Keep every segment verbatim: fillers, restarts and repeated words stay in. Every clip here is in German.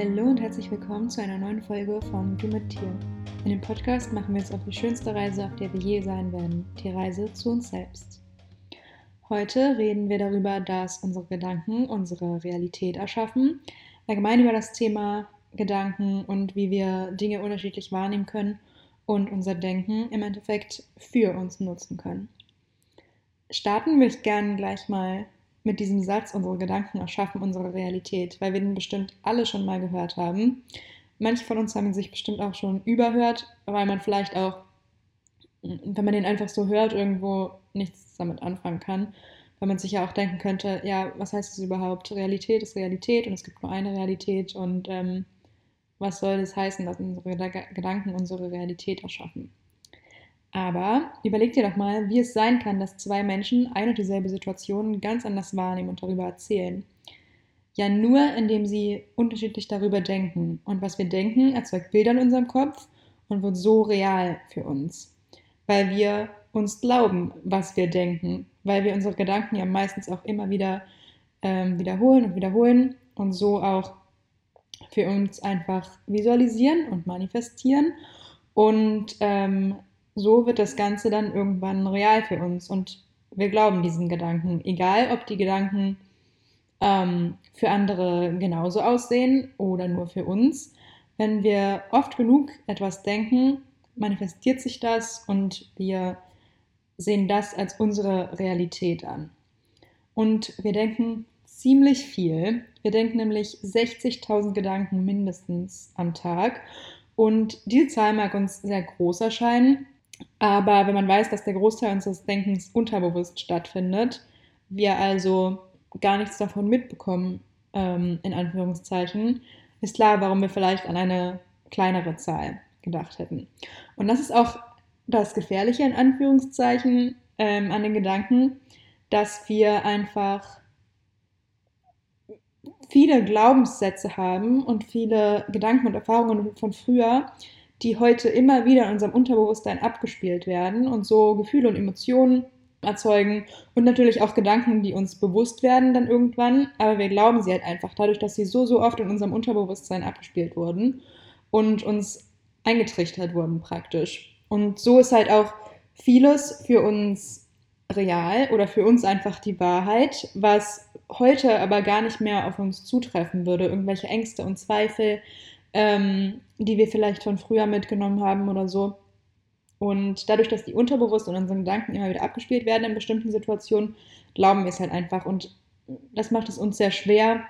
Hallo und herzlich willkommen zu einer neuen Folge von Du mit Dir. In dem Podcast machen wir uns auf die schönste Reise, auf der wir je sein werden, die Reise zu uns selbst. Heute reden wir darüber, dass unsere Gedanken unsere Realität erschaffen, allgemein über das Thema Gedanken und wie wir Dinge unterschiedlich wahrnehmen können und unser Denken im Endeffekt für uns nutzen können. Starten würde ich gerne gleich mal mit diesem Satz, unsere Gedanken erschaffen unsere Realität, weil wir den bestimmt alle schon mal gehört haben. Manche von uns haben ihn sich bestimmt auch schon überhört, weil man vielleicht auch, wenn man den einfach so hört, irgendwo nichts damit anfangen kann, weil man sich ja auch denken könnte, ja, was heißt das überhaupt? Realität ist Realität und es gibt nur eine Realität und ähm, was soll das heißen, dass unsere Gedanken unsere Realität erschaffen? Aber überleg dir doch mal, wie es sein kann, dass zwei Menschen ein und dieselbe Situation ganz anders wahrnehmen und darüber erzählen. Ja, nur indem sie unterschiedlich darüber denken. Und was wir denken, erzeugt Bilder in unserem Kopf und wird so real für uns. Weil wir uns glauben, was wir denken. Weil wir unsere Gedanken ja meistens auch immer wieder ähm, wiederholen und wiederholen und so auch für uns einfach visualisieren und manifestieren und ähm, so wird das Ganze dann irgendwann real für uns und wir glauben diesen Gedanken, egal ob die Gedanken ähm, für andere genauso aussehen oder nur für uns. Wenn wir oft genug etwas denken, manifestiert sich das und wir sehen das als unsere Realität an. Und wir denken ziemlich viel. Wir denken nämlich sechzigtausend Gedanken mindestens am Tag und diese Zahl mag uns sehr groß erscheinen. Aber wenn man weiß, dass der Großteil unseres Denkens unterbewusst stattfindet, wir also gar nichts davon mitbekommen, ähm, in Anführungszeichen, ist klar, warum wir vielleicht an eine kleinere Zahl gedacht hätten. Und das ist auch das Gefährliche, in Anführungszeichen, ähm, an den Gedanken, dass wir einfach viele Glaubenssätze haben und viele Gedanken und Erfahrungen von früher, die heute immer wieder in unserem Unterbewusstsein abgespielt werden und so Gefühle und Emotionen erzeugen und natürlich auch Gedanken, die uns bewusst werden dann irgendwann, aber wir glauben sie halt einfach dadurch, dass sie so, so oft in unserem Unterbewusstsein abgespielt wurden und uns eingetrichtert wurden praktisch. Und so ist halt auch vieles für uns real oder für uns einfach die Wahrheit, was heute aber gar nicht mehr auf uns zutreffen würde, irgendwelche Ängste und Zweifel, Ähm, die wir vielleicht von früher mitgenommen haben oder so. Und dadurch, dass die unterbewusst in unseren Gedanken immer wieder abgespielt werden in bestimmten Situationen, glauben wir es halt einfach. Und das macht es uns sehr schwer,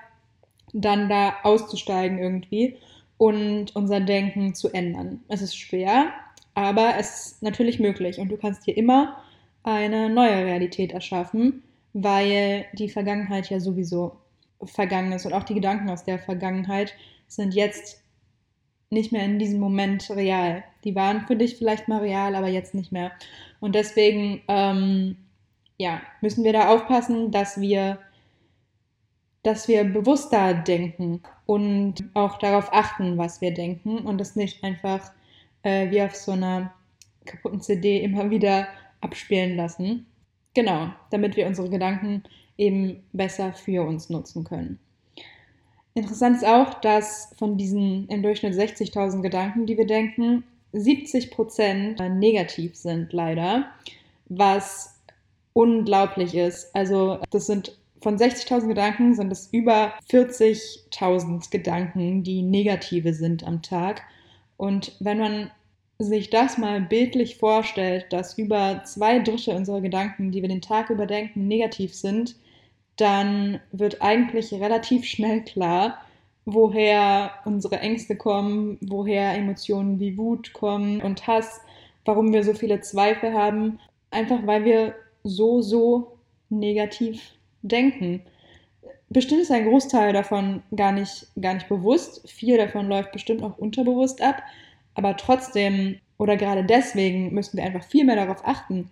dann da auszusteigen irgendwie und unser Denken zu ändern. Es ist schwer, aber es ist natürlich möglich. Und du kannst dir immer eine neue Realität erschaffen, weil die Vergangenheit ja sowieso vergangen ist. Und auch die Gedanken aus der Vergangenheit sind jetzt nicht mehr in diesem Moment real. Die waren für dich vielleicht mal real, aber jetzt nicht mehr. Und deswegen ähm, ja, müssen wir da aufpassen, dass wir, dass wir bewusster denken und auch darauf achten, was wir denken und das nicht einfach äh, wie auf so einer kaputten C D immer wieder abspielen lassen. Genau, damit wir unsere Gedanken eben besser für uns nutzen können. Interessant ist auch, dass von diesen im Durchschnitt sechzigtausend Gedanken, die wir denken, siebzig Prozent negativ sind leider, was unglaublich ist. Also das sind von sechzigtausend Gedanken sind es über vierzigtausend Gedanken, die negative sind am Tag. Und wenn man sich das mal bildlich vorstellt, dass über zwei Drittel unserer Gedanken, die wir den Tag über denken, negativ sind, dann wird eigentlich relativ schnell klar, woher unsere Ängste kommen, woher Emotionen wie Wut kommen und Hass, warum wir so viele Zweifel haben, einfach weil wir so, so negativ denken. Bestimmt ist ein Großteil davon gar nicht, gar nicht bewusst, viel davon läuft bestimmt auch unterbewusst ab, aber trotzdem oder gerade deswegen müssen wir einfach viel mehr darauf achten,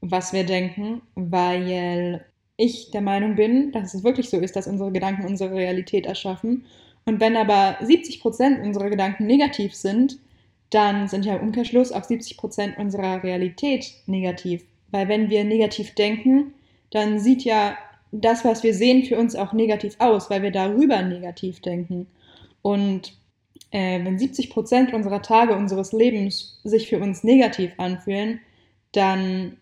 was wir denken, weil ich der Meinung bin, dass es wirklich so ist, dass unsere Gedanken unsere Realität erschaffen. Und wenn aber siebzig Prozent unserer Gedanken negativ sind, dann sind ja im Umkehrschluss auch siebzig Prozent unserer Realität negativ. Weil wenn wir negativ denken, dann sieht ja das, was wir sehen, für uns auch negativ aus, weil wir darüber negativ denken. Und äh, wenn siebzig Prozent unserer Tage unseres Lebens sich für uns negativ anfühlen, dann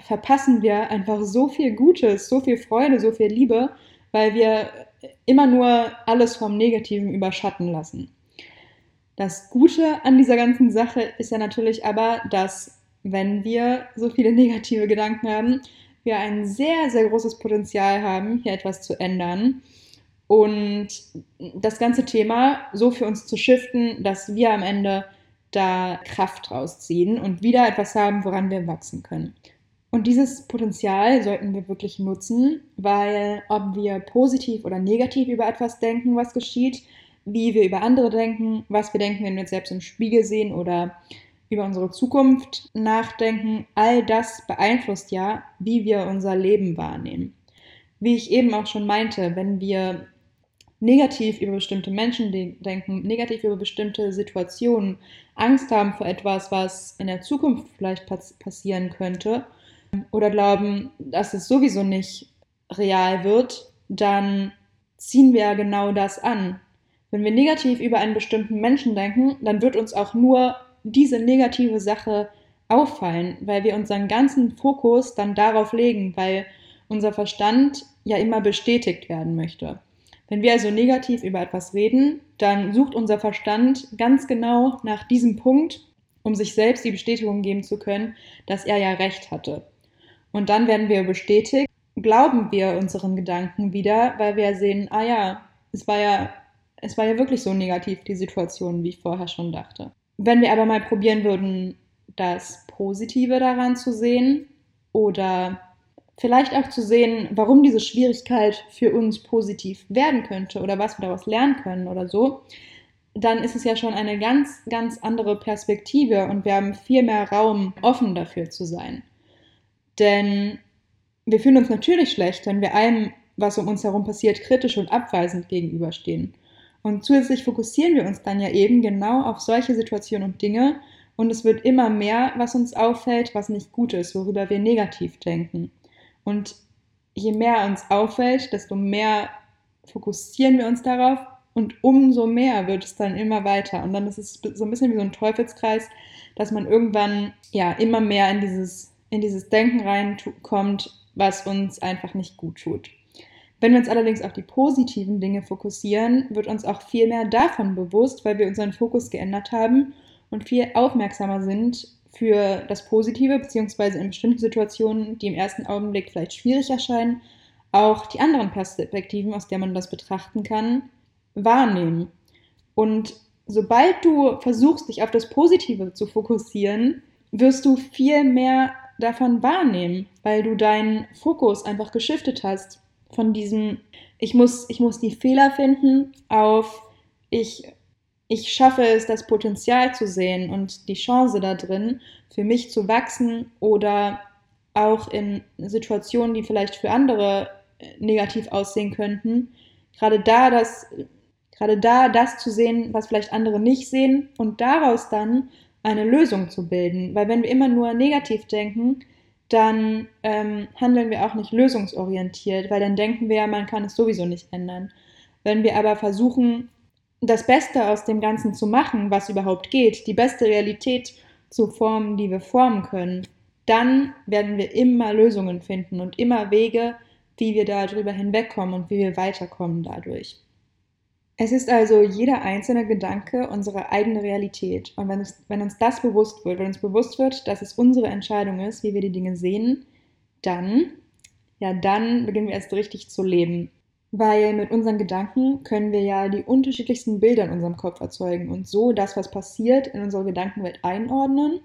verpassen wir einfach so viel Gutes, so viel Freude, so viel Liebe, weil wir immer nur alles vom Negativen überschatten lassen. Das Gute an dieser ganzen Sache ist ja natürlich aber, dass, wenn wir so viele negative Gedanken haben, wir ein sehr, sehr großes Potenzial haben, hier etwas zu ändern und das ganze Thema so für uns zu shiften, dass wir am Ende da Kraft rausziehen und wieder etwas haben, woran wir wachsen können. Und dieses Potenzial sollten wir wirklich nutzen, weil ob wir positiv oder negativ über etwas denken, was geschieht, wie wir über andere denken, was wir denken, wenn wir uns selbst im Spiegel sehen oder über unsere Zukunft nachdenken, all das beeinflusst ja, wie wir unser Leben wahrnehmen. Wie ich eben auch schon meinte, wenn wir negativ über bestimmte Menschen denken, negativ über bestimmte Situationen, Angst haben vor etwas, was in der Zukunft vielleicht pass- passieren könnte oder glauben, dass es sowieso nicht real wird, dann ziehen wir ja genau das an. Wenn wir negativ über einen bestimmten Menschen denken, dann wird uns auch nur diese negative Sache auffallen, weil wir unseren ganzen Fokus dann darauf legen, weil unser Verstand ja immer bestätigt werden möchte. Wenn wir also negativ über etwas reden, dann sucht unser Verstand ganz genau nach diesem Punkt, um sich selbst die Bestätigung geben zu können, dass er ja recht hatte. Und dann werden wir bestätigt, glauben wir unseren Gedanken wieder, weil wir sehen, ah ja, es war ja, es war ja wirklich so negativ, die Situation, wie ich vorher schon dachte. Wenn wir aber mal probieren würden, das Positive daran zu sehen oder vielleicht auch zu sehen, warum diese Schwierigkeit für uns positiv werden könnte oder was wir daraus lernen können oder so, dann ist es ja schon eine ganz, ganz andere Perspektive und wir haben viel mehr Raum, offen dafür zu sein. Denn wir fühlen uns natürlich schlecht, wenn wir allem, was um uns herum passiert, kritisch und abweisend gegenüberstehen. Und zusätzlich fokussieren wir uns dann ja eben genau auf solche Situationen und Dinge und es wird immer mehr, was uns auffällt, was nicht gut ist, worüber wir negativ denken. Und je mehr uns auffällt, desto mehr fokussieren wir uns darauf und umso mehr wird es dann immer weiter. Und dann ist es so ein bisschen wie so ein Teufelskreis, dass man irgendwann ja immer mehr in dieses, in dieses Denken reinkommt, was uns einfach nicht gut tut. Wenn wir uns allerdings auf die positiven Dinge fokussieren, wird uns auch viel mehr davon bewusst, weil wir unseren Fokus geändert haben und viel aufmerksamer sind für das Positive, beziehungsweise in bestimmten Situationen, die im ersten Augenblick vielleicht schwierig erscheinen, auch die anderen Perspektiven, aus der man das betrachten kann, wahrnehmen. Und sobald du versuchst, dich auf das Positive zu fokussieren, wirst du viel mehr davon wahrnehmen, weil du deinen Fokus einfach geschiftet hast. Von diesem, ich muss, ich muss die Fehler finden, auf ich, ich schaffe es, das Potenzial zu sehen und die Chance da drin, für mich zu wachsen oder auch in Situationen, die vielleicht für andere negativ aussehen könnten, gerade da das, gerade da das zu sehen, was vielleicht andere nicht sehen und daraus dann eine Lösung zu bilden. Weil wenn wir immer nur negativ denken, dann ähm, handeln wir auch nicht lösungsorientiert, weil dann denken wir ja, man kann es sowieso nicht ändern. Wenn wir aber versuchen, das Beste aus dem Ganzen zu machen, was überhaupt geht, die beste Realität zu formen, die wir formen können, dann werden wir immer Lösungen finden und immer Wege, wie wir darüber hinwegkommen und wie wir weiterkommen dadurch. Es ist also jeder einzelne Gedanke unsere eigene Realität. Und wenn, es, wenn uns das bewusst wird, wenn uns bewusst wird, dass es unsere Entscheidung ist, wie wir die Dinge sehen, dann, ja dann beginnen wir erst richtig zu leben. Weil mit unseren Gedanken können wir ja die unterschiedlichsten Bilder in unserem Kopf erzeugen und so das, was passiert, in unsere Gedankenwelt einordnen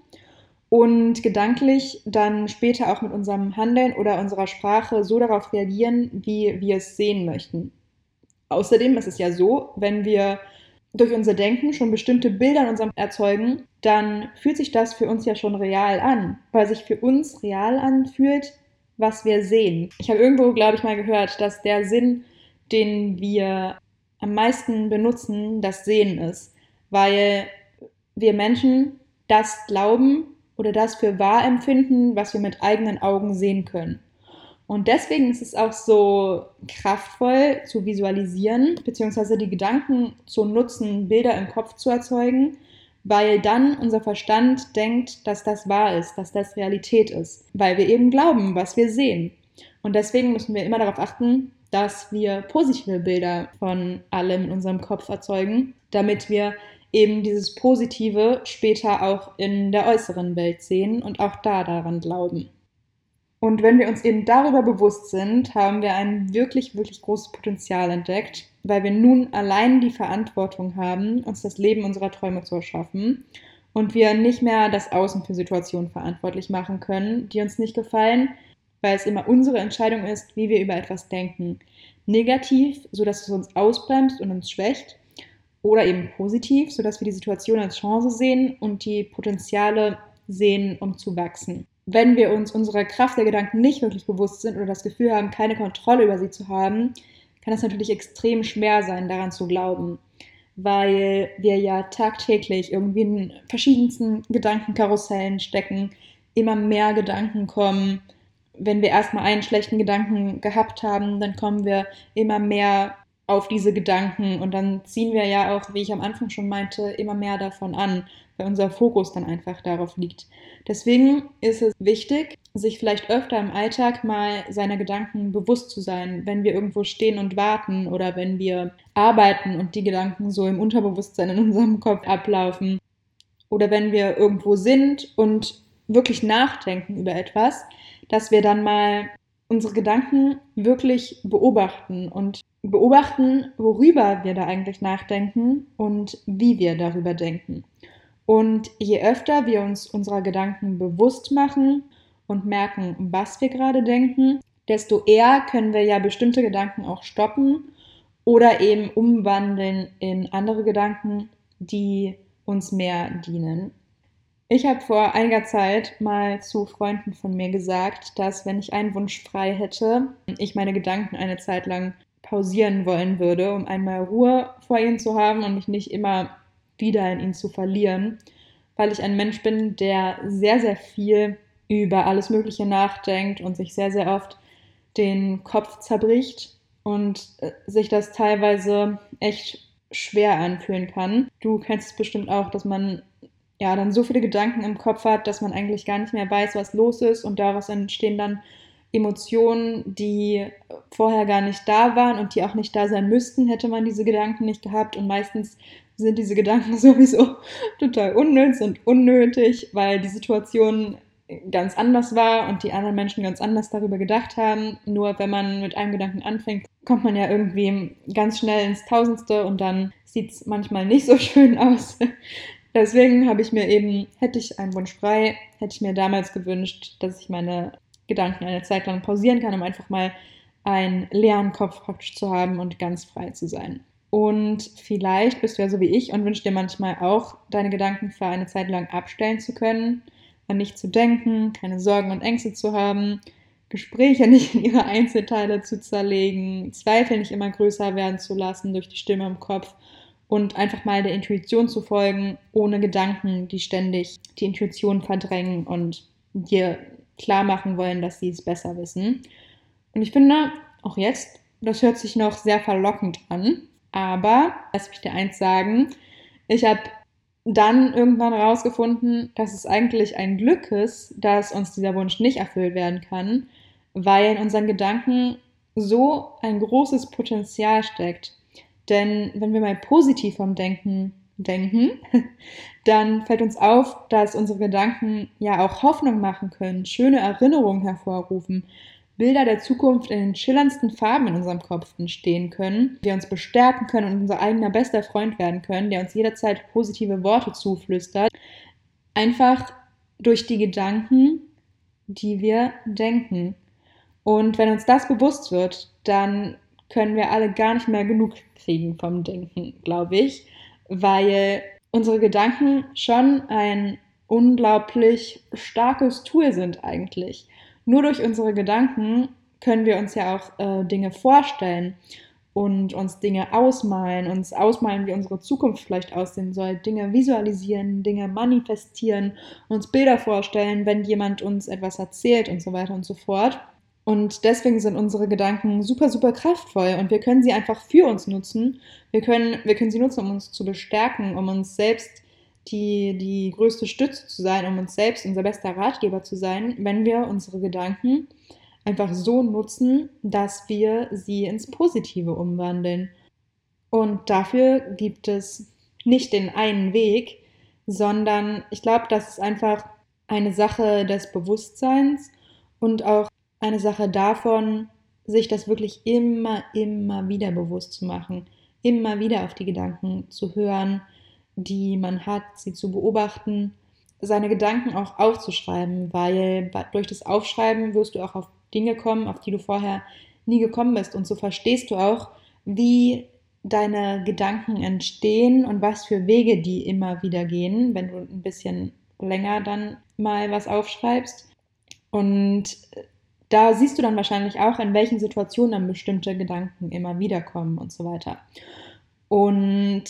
und gedanklich dann später auch mit unserem Handeln oder unserer Sprache so darauf reagieren, wie wir es sehen möchten. Außerdem ist es ja so, wenn wir durch unser Denken schon bestimmte Bilder in unserem erzeugen, dann fühlt sich das für uns ja schon real an, weil sich für uns real anfühlt, was wir sehen. Ich habe irgendwo, glaube ich, mal gehört, dass der Sinn, den wir am meisten benutzen, das Sehen ist, weil wir Menschen das glauben oder das für wahr empfinden, was wir mit eigenen Augen sehen können. Und deswegen ist es auch so kraftvoll zu visualisieren, beziehungsweise die Gedanken zu nutzen, Bilder im Kopf zu erzeugen, weil dann unser Verstand denkt, dass das wahr ist, dass das Realität ist, weil wir eben glauben, was wir sehen. Und deswegen müssen wir immer darauf achten, dass wir positive Bilder von allem in unserem Kopf erzeugen, damit wir eben dieses Positive später auch in der äußeren Welt sehen und auch da daran glauben. Und wenn wir uns eben darüber bewusst sind, haben wir ein wirklich, wirklich großes Potenzial entdeckt, weil wir nun allein die Verantwortung haben, uns das Leben unserer Träume zu erschaffen und wir nicht mehr das Außen für Situationen verantwortlich machen können, die uns nicht gefallen, weil es immer unsere Entscheidung ist, wie wir über etwas denken. Negativ, sodass es uns ausbremst und uns schwächt, oder eben positiv, sodass wir die Situation als Chance sehen und die Potenziale sehen, um zu wachsen. Wenn wir uns unserer Kraft der Gedanken nicht wirklich bewusst sind oder das Gefühl haben, keine Kontrolle über sie zu haben, kann es natürlich extrem schwer sein, daran zu glauben, weil wir ja tagtäglich irgendwie in verschiedensten Gedankenkarussellen stecken, immer mehr Gedanken kommen. Wenn wir erstmal einen schlechten Gedanken gehabt haben, dann kommen wir immer mehr auf diese Gedanken und dann ziehen wir ja auch, wie ich am Anfang schon meinte, immer mehr davon an, weil unser Fokus dann einfach darauf liegt. Deswegen ist es wichtig, sich vielleicht öfter im Alltag mal seiner Gedanken bewusst zu sein, wenn wir irgendwo stehen und warten oder wenn wir arbeiten und die Gedanken so im Unterbewusstsein in unserem Kopf ablaufen oder wenn wir irgendwo sind und wirklich nachdenken über etwas, dass wir dann mal unsere Gedanken wirklich beobachten und beobachten, worüber wir da eigentlich nachdenken und wie wir darüber denken. Und je öfter wir uns unserer Gedanken bewusst machen und merken, was wir gerade denken, desto eher können wir ja bestimmte Gedanken auch stoppen oder eben umwandeln in andere Gedanken, die uns mehr dienen. Ich habe vor einiger Zeit mal zu Freunden von mir gesagt, dass, wenn ich einen Wunsch frei hätte, ich meine Gedanken eine Zeit lang pausieren wollen würde, um einmal Ruhe vor ihnen zu haben und mich nicht immer wieder in ihnen zu verlieren, weil ich ein Mensch bin, der sehr, sehr viel über alles Mögliche nachdenkt und sich sehr, sehr oft den Kopf zerbricht und sich das teilweise echt schwer anfühlen kann. Du kennst es bestimmt auch, dass man ja dann so viele Gedanken im Kopf hat, dass man eigentlich gar nicht mehr weiß, was los ist, und daraus entstehen dann Emotionen, die vorher gar nicht da waren und die auch nicht da sein müssten, hätte man diese Gedanken nicht gehabt, und meistens sind diese Gedanken sowieso total unnütz und unnötig, weil die Situation ganz anders war und die anderen Menschen ganz anders darüber gedacht haben. Nur wenn man mit einem Gedanken anfängt, kommt man ja irgendwie ganz schnell ins Tausendste und dann sieht es manchmal nicht so schön aus. Deswegen habe ich mir eben, hätte ich einen Wunsch frei, hätte ich mir damals gewünscht, dass ich meine Gedanken eine Zeit lang pausieren kann, um einfach mal einen leeren Kopf praktisch zu haben und ganz frei zu sein. Und vielleicht bist du ja so wie ich und wünschst dir manchmal auch, deine Gedanken für eine Zeit lang abstellen zu können, an nicht zu denken, keine Sorgen und Ängste zu haben, Gespräche nicht in ihre Einzelteile zu zerlegen, Zweifel nicht immer größer werden zu lassen durch die Stimme im Kopf und einfach mal der Intuition zu folgen, ohne Gedanken, die ständig die Intuition verdrängen und dir klar machen wollen, dass sie es besser wissen. Und ich finde, auch jetzt, das hört sich noch sehr verlockend an, aber lass mich dir eins sagen, ich habe dann irgendwann rausgefunden, dass es eigentlich ein Glück ist, dass uns dieser Wunsch nicht erfüllt werden kann, weil in unseren Gedanken so ein großes Potenzial steckt. Denn wenn wir mal positiv vom Denken denken, dann fällt uns auf, dass unsere Gedanken ja auch Hoffnung machen können, schöne Erinnerungen hervorrufen, Bilder der Zukunft in den schillerndsten Farben in unserem Kopf entstehen können, wir uns bestärken können und unser eigener bester Freund werden können, der uns jederzeit positive Worte zuflüstert. Einfach durch die Gedanken, die wir denken. Und wenn uns das bewusst wird, dann können wir alle gar nicht mehr genug kriegen vom Denken, glaube ich, weil unsere Gedanken schon ein unglaublich starkes Tool sind eigentlich. Nur durch unsere Gedanken können wir uns ja auch äh, Dinge vorstellen und uns Dinge ausmalen, uns ausmalen, wie unsere Zukunft vielleicht aussehen soll, Dinge visualisieren, Dinge manifestieren, uns Bilder vorstellen, wenn jemand uns etwas erzählt und so weiter und so fort. Und deswegen sind unsere Gedanken super, super kraftvoll und wir können sie einfach für uns nutzen. Wir können, wir können sie nutzen, um uns zu bestärken, um uns selbst die, die größte Stütze zu sein, um uns selbst unser bester Ratgeber zu sein, wenn wir unsere Gedanken einfach so nutzen, dass wir sie ins Positive umwandeln. Und dafür gibt es nicht den einen Weg, sondern ich glaube, das ist einfach eine Sache des Bewusstseins und auch eine Sache davon, sich das wirklich immer, immer wieder bewusst zu machen, immer wieder auf die Gedanken zu hören, die man hat, sie zu beobachten, seine Gedanken auch aufzuschreiben, weil durch das Aufschreiben wirst du auch auf Dinge kommen, auf die du vorher nie gekommen bist. Und so verstehst du auch, wie deine Gedanken entstehen und was für Wege die immer wieder gehen, wenn du ein bisschen länger dann mal was aufschreibst. Und da siehst du dann wahrscheinlich auch, in welchen Situationen dann bestimmte Gedanken immer wieder kommen und so weiter. Und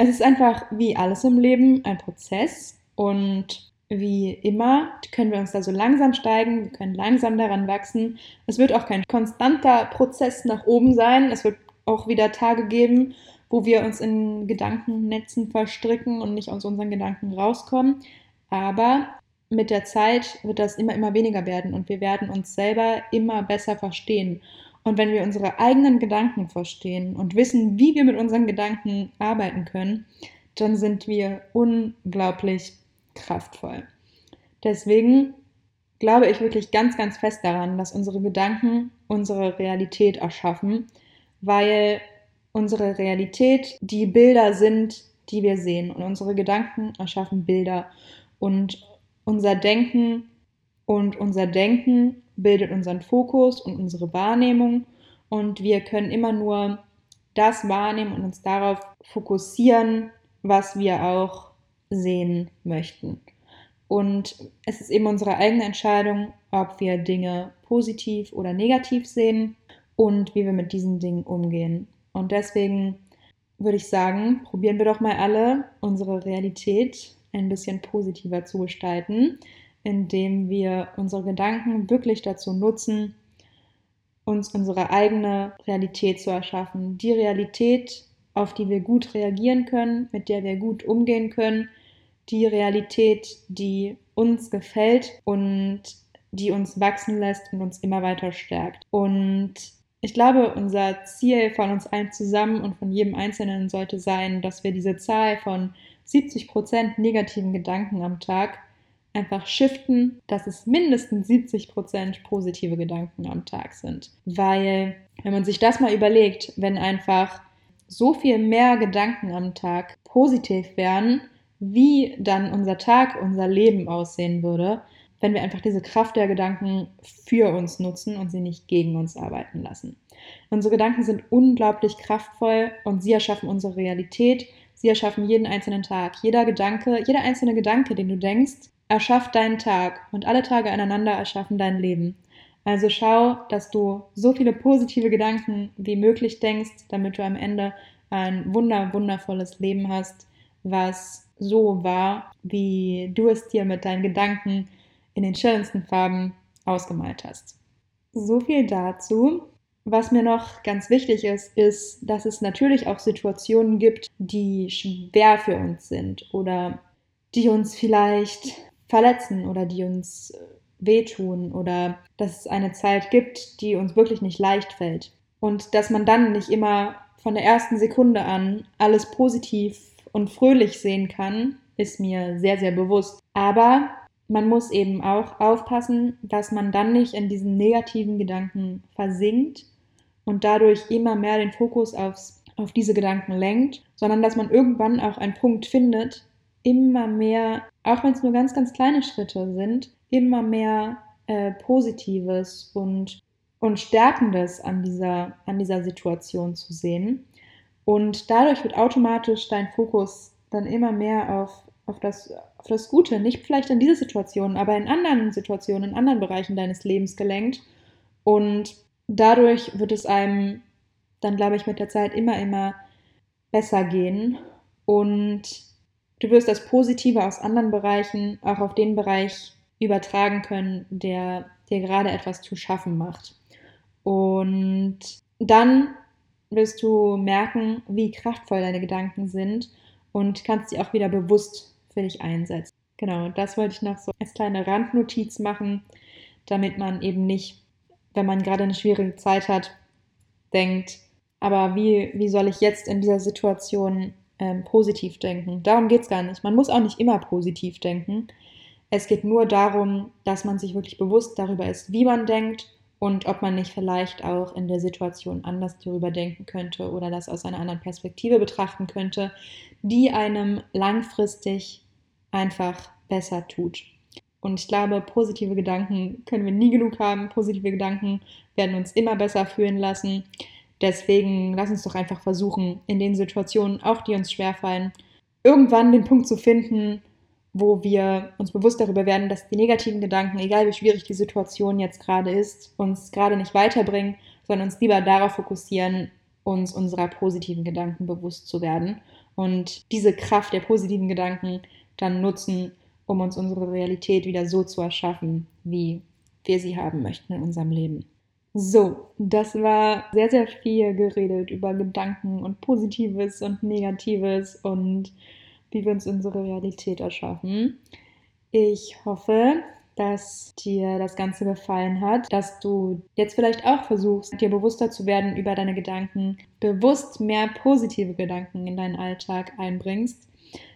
es ist einfach wie alles im Leben ein Prozess und wie immer können wir uns da so langsam steigen, wir können langsam daran wachsen. Es wird auch kein konstanter Prozess nach oben sein, es wird auch wieder Tage geben, wo wir uns in Gedankennetzen verstricken und nicht aus unseren Gedanken rauskommen, aber mit der Zeit wird das immer, immer weniger werden und wir werden uns selber immer besser verstehen. Und wenn wir unsere eigenen Gedanken verstehen und wissen, wie wir mit unseren Gedanken arbeiten können, dann sind wir unglaublich kraftvoll. Deswegen glaube ich wirklich ganz, ganz fest daran, dass unsere Gedanken unsere Realität erschaffen, weil unsere Realität die Bilder sind, die wir sehen. Und unsere Gedanken erschaffen Bilder und Unser Denken und unser Denken bildet unseren Fokus und unsere Wahrnehmung und wir können immer nur das wahrnehmen und uns darauf fokussieren, was wir auch sehen möchten. Und es ist eben unsere eigene Entscheidung, ob wir Dinge positiv oder negativ sehen und wie wir mit diesen Dingen umgehen. Und deswegen würde ich sagen, probieren wir doch mal alle unsere Realität ein bisschen positiver zu gestalten, indem wir unsere Gedanken wirklich dazu nutzen, uns unsere eigene Realität zu erschaffen. Die Realität, auf die wir gut reagieren können, mit der wir gut umgehen können, die Realität, die uns gefällt und die uns wachsen lässt und uns immer weiter stärkt. Und ich glaube, unser Ziel von uns allen zusammen und von jedem Einzelnen sollte sein, dass wir diese Zahl von siebzig Prozent negativen Gedanken am Tag einfach shiften, dass es mindestens siebzig Prozent positive Gedanken am Tag sind. Weil, wenn man sich das mal überlegt, wenn einfach so viel mehr Gedanken am Tag positiv wären, wie dann unser Tag, unser Leben aussehen würde, wenn wir einfach diese Kraft der Gedanken für uns nutzen und sie nicht gegen uns arbeiten lassen. Unsere Gedanken sind unglaublich kraftvoll und sie erschaffen unsere Realität. Sie erschaffen jeden einzelnen Tag. Jeder Gedanke, jeder einzelne Gedanke, den du denkst, erschafft deinen Tag. Und alle Tage aneinander erschaffen dein Leben. Also schau, dass du so viele positive Gedanken wie möglich denkst, damit du am Ende ein wunder, wundervolles Leben hast, was so war, wie du es dir mit deinen Gedanken in den schönsten Farben ausgemalt hast. So viel dazu. Was mir noch ganz wichtig ist, ist, dass es natürlich auch Situationen gibt, die schwer für uns sind oder die uns vielleicht verletzen oder die uns wehtun oder dass es eine Zeit gibt, die uns wirklich nicht leicht fällt. Und dass man dann nicht immer von der ersten Sekunde an alles positiv und fröhlich sehen kann, ist mir sehr, sehr bewusst. Aber man muss eben auch aufpassen, dass man dann nicht in diesen negativen Gedanken versinkt und dadurch immer mehr den Fokus aufs, auf diese Gedanken lenkt, sondern dass man irgendwann auch einen Punkt findet, immer mehr, auch wenn es nur ganz, ganz kleine Schritte sind, immer mehr äh, Positives und, und Stärkendes an dieser, an dieser Situation zu sehen. Und dadurch wird automatisch dein Fokus dann immer mehr auf, auf, das, auf das Gute, nicht vielleicht in dieser Situation, aber in anderen Situationen, in anderen Bereichen deines Lebens gelenkt. Und dadurch wird es einem dann, glaube ich, mit der Zeit immer, immer besser gehen und du wirst das Positive aus anderen Bereichen auch auf den Bereich übertragen können, der dir gerade etwas zu schaffen macht. Und dann wirst du merken, wie kraftvoll deine Gedanken sind und kannst sie auch wieder bewusst für dich einsetzen. Genau, das wollte ich noch so als kleine Randnotiz machen, damit man eben nicht, wenn man gerade eine schwierige Zeit hat, denkt, aber wie, wie soll ich jetzt in dieser Situation ähm, positiv denken? Darum geht es gar nicht. Man muss auch nicht immer positiv denken. Es geht nur darum, dass man sich wirklich bewusst darüber ist, wie man denkt und ob man nicht vielleicht auch in der Situation anders darüber denken könnte oder das aus einer anderen Perspektive betrachten könnte, die einem langfristig einfach besser tut. Und ich glaube, positive Gedanken können wir nie genug haben. Positive Gedanken werden uns immer besser fühlen lassen. Deswegen lass uns doch einfach versuchen, in den Situationen, auch die uns schwerfallen, irgendwann den Punkt zu finden, wo wir uns bewusst darüber werden, dass die negativen Gedanken, egal wie schwierig die Situation jetzt gerade ist, uns gerade nicht weiterbringen, sondern uns lieber darauf fokussieren, uns unserer positiven Gedanken bewusst zu werden und diese Kraft der positiven Gedanken dann nutzen, um uns unsere Realität wieder so zu erschaffen, wie wir sie haben möchten in unserem Leben. So, das war sehr, sehr viel geredet über Gedanken und Positives und Negatives und wie wir uns unsere Realität erschaffen. Ich hoffe, dass dir das Ganze gefallen hat, dass du jetzt vielleicht auch versuchst, dir bewusster zu werden über deine Gedanken, bewusst mehr positive Gedanken in deinen Alltag einbringst.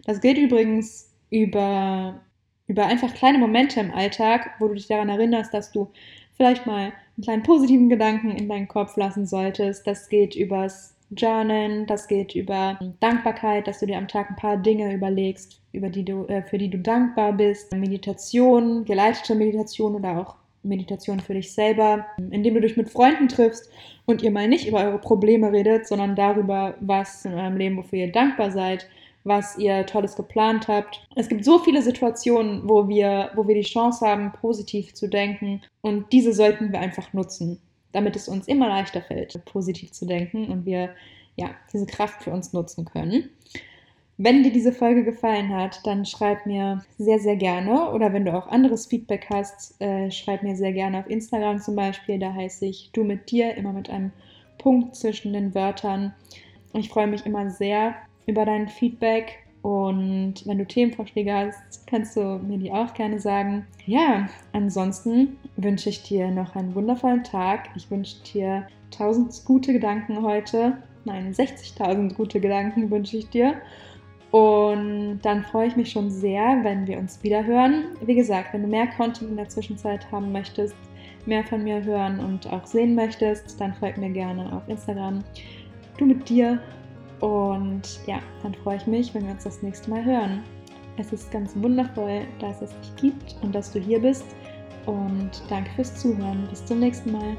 Das gilt übrigens über, über einfach kleine Momente im Alltag, wo du dich daran erinnerst, dass du vielleicht mal einen kleinen positiven Gedanken in deinen Kopf lassen solltest. Das geht übers Journalen, das geht über Dankbarkeit, dass du dir am Tag ein paar Dinge überlegst, über die du, äh, für die du dankbar bist. Meditation, geleitete Meditation oder auch Meditation für dich selber, indem du dich mit Freunden triffst und ihr mal nicht über eure Probleme redet, sondern darüber, was in eurem Leben, wofür ihr dankbar seid, was ihr Tolles geplant habt. Es gibt so viele Situationen, wo wir, wo wir die Chance haben, positiv zu denken, und diese sollten wir einfach nutzen, damit es uns immer leichter fällt, positiv zu denken und wir ja, diese Kraft für uns nutzen können. Wenn dir diese Folge gefallen hat, dann schreib mir sehr, sehr gerne, oder wenn du auch anderes Feedback hast, äh, schreib mir sehr gerne auf Instagram zum Beispiel, da heiße ich du mit dir, immer mit einem Punkt zwischen den Wörtern. Ich freue mich immer sehr über dein Feedback, und wenn du Themenvorschläge hast, kannst du mir die auch gerne sagen. Ja, ansonsten wünsche ich dir noch einen wundervollen Tag. Ich wünsche dir tausend gute Gedanken heute. Nein, sechzigtausend gute Gedanken wünsche ich dir. Und dann freue ich mich schon sehr, wenn wir uns wieder hören. Wie gesagt, wenn du mehr Content in der Zwischenzeit haben möchtest, mehr von mir hören und auch sehen möchtest, dann folg mir gerne auf Instagram. Du mit dir. Und ja, dann freue ich mich, wenn wir uns das nächste Mal hören. Es ist ganz wundervoll, dass es dich gibt und dass du hier bist. Und danke fürs Zuhören. Bis zum nächsten Mal.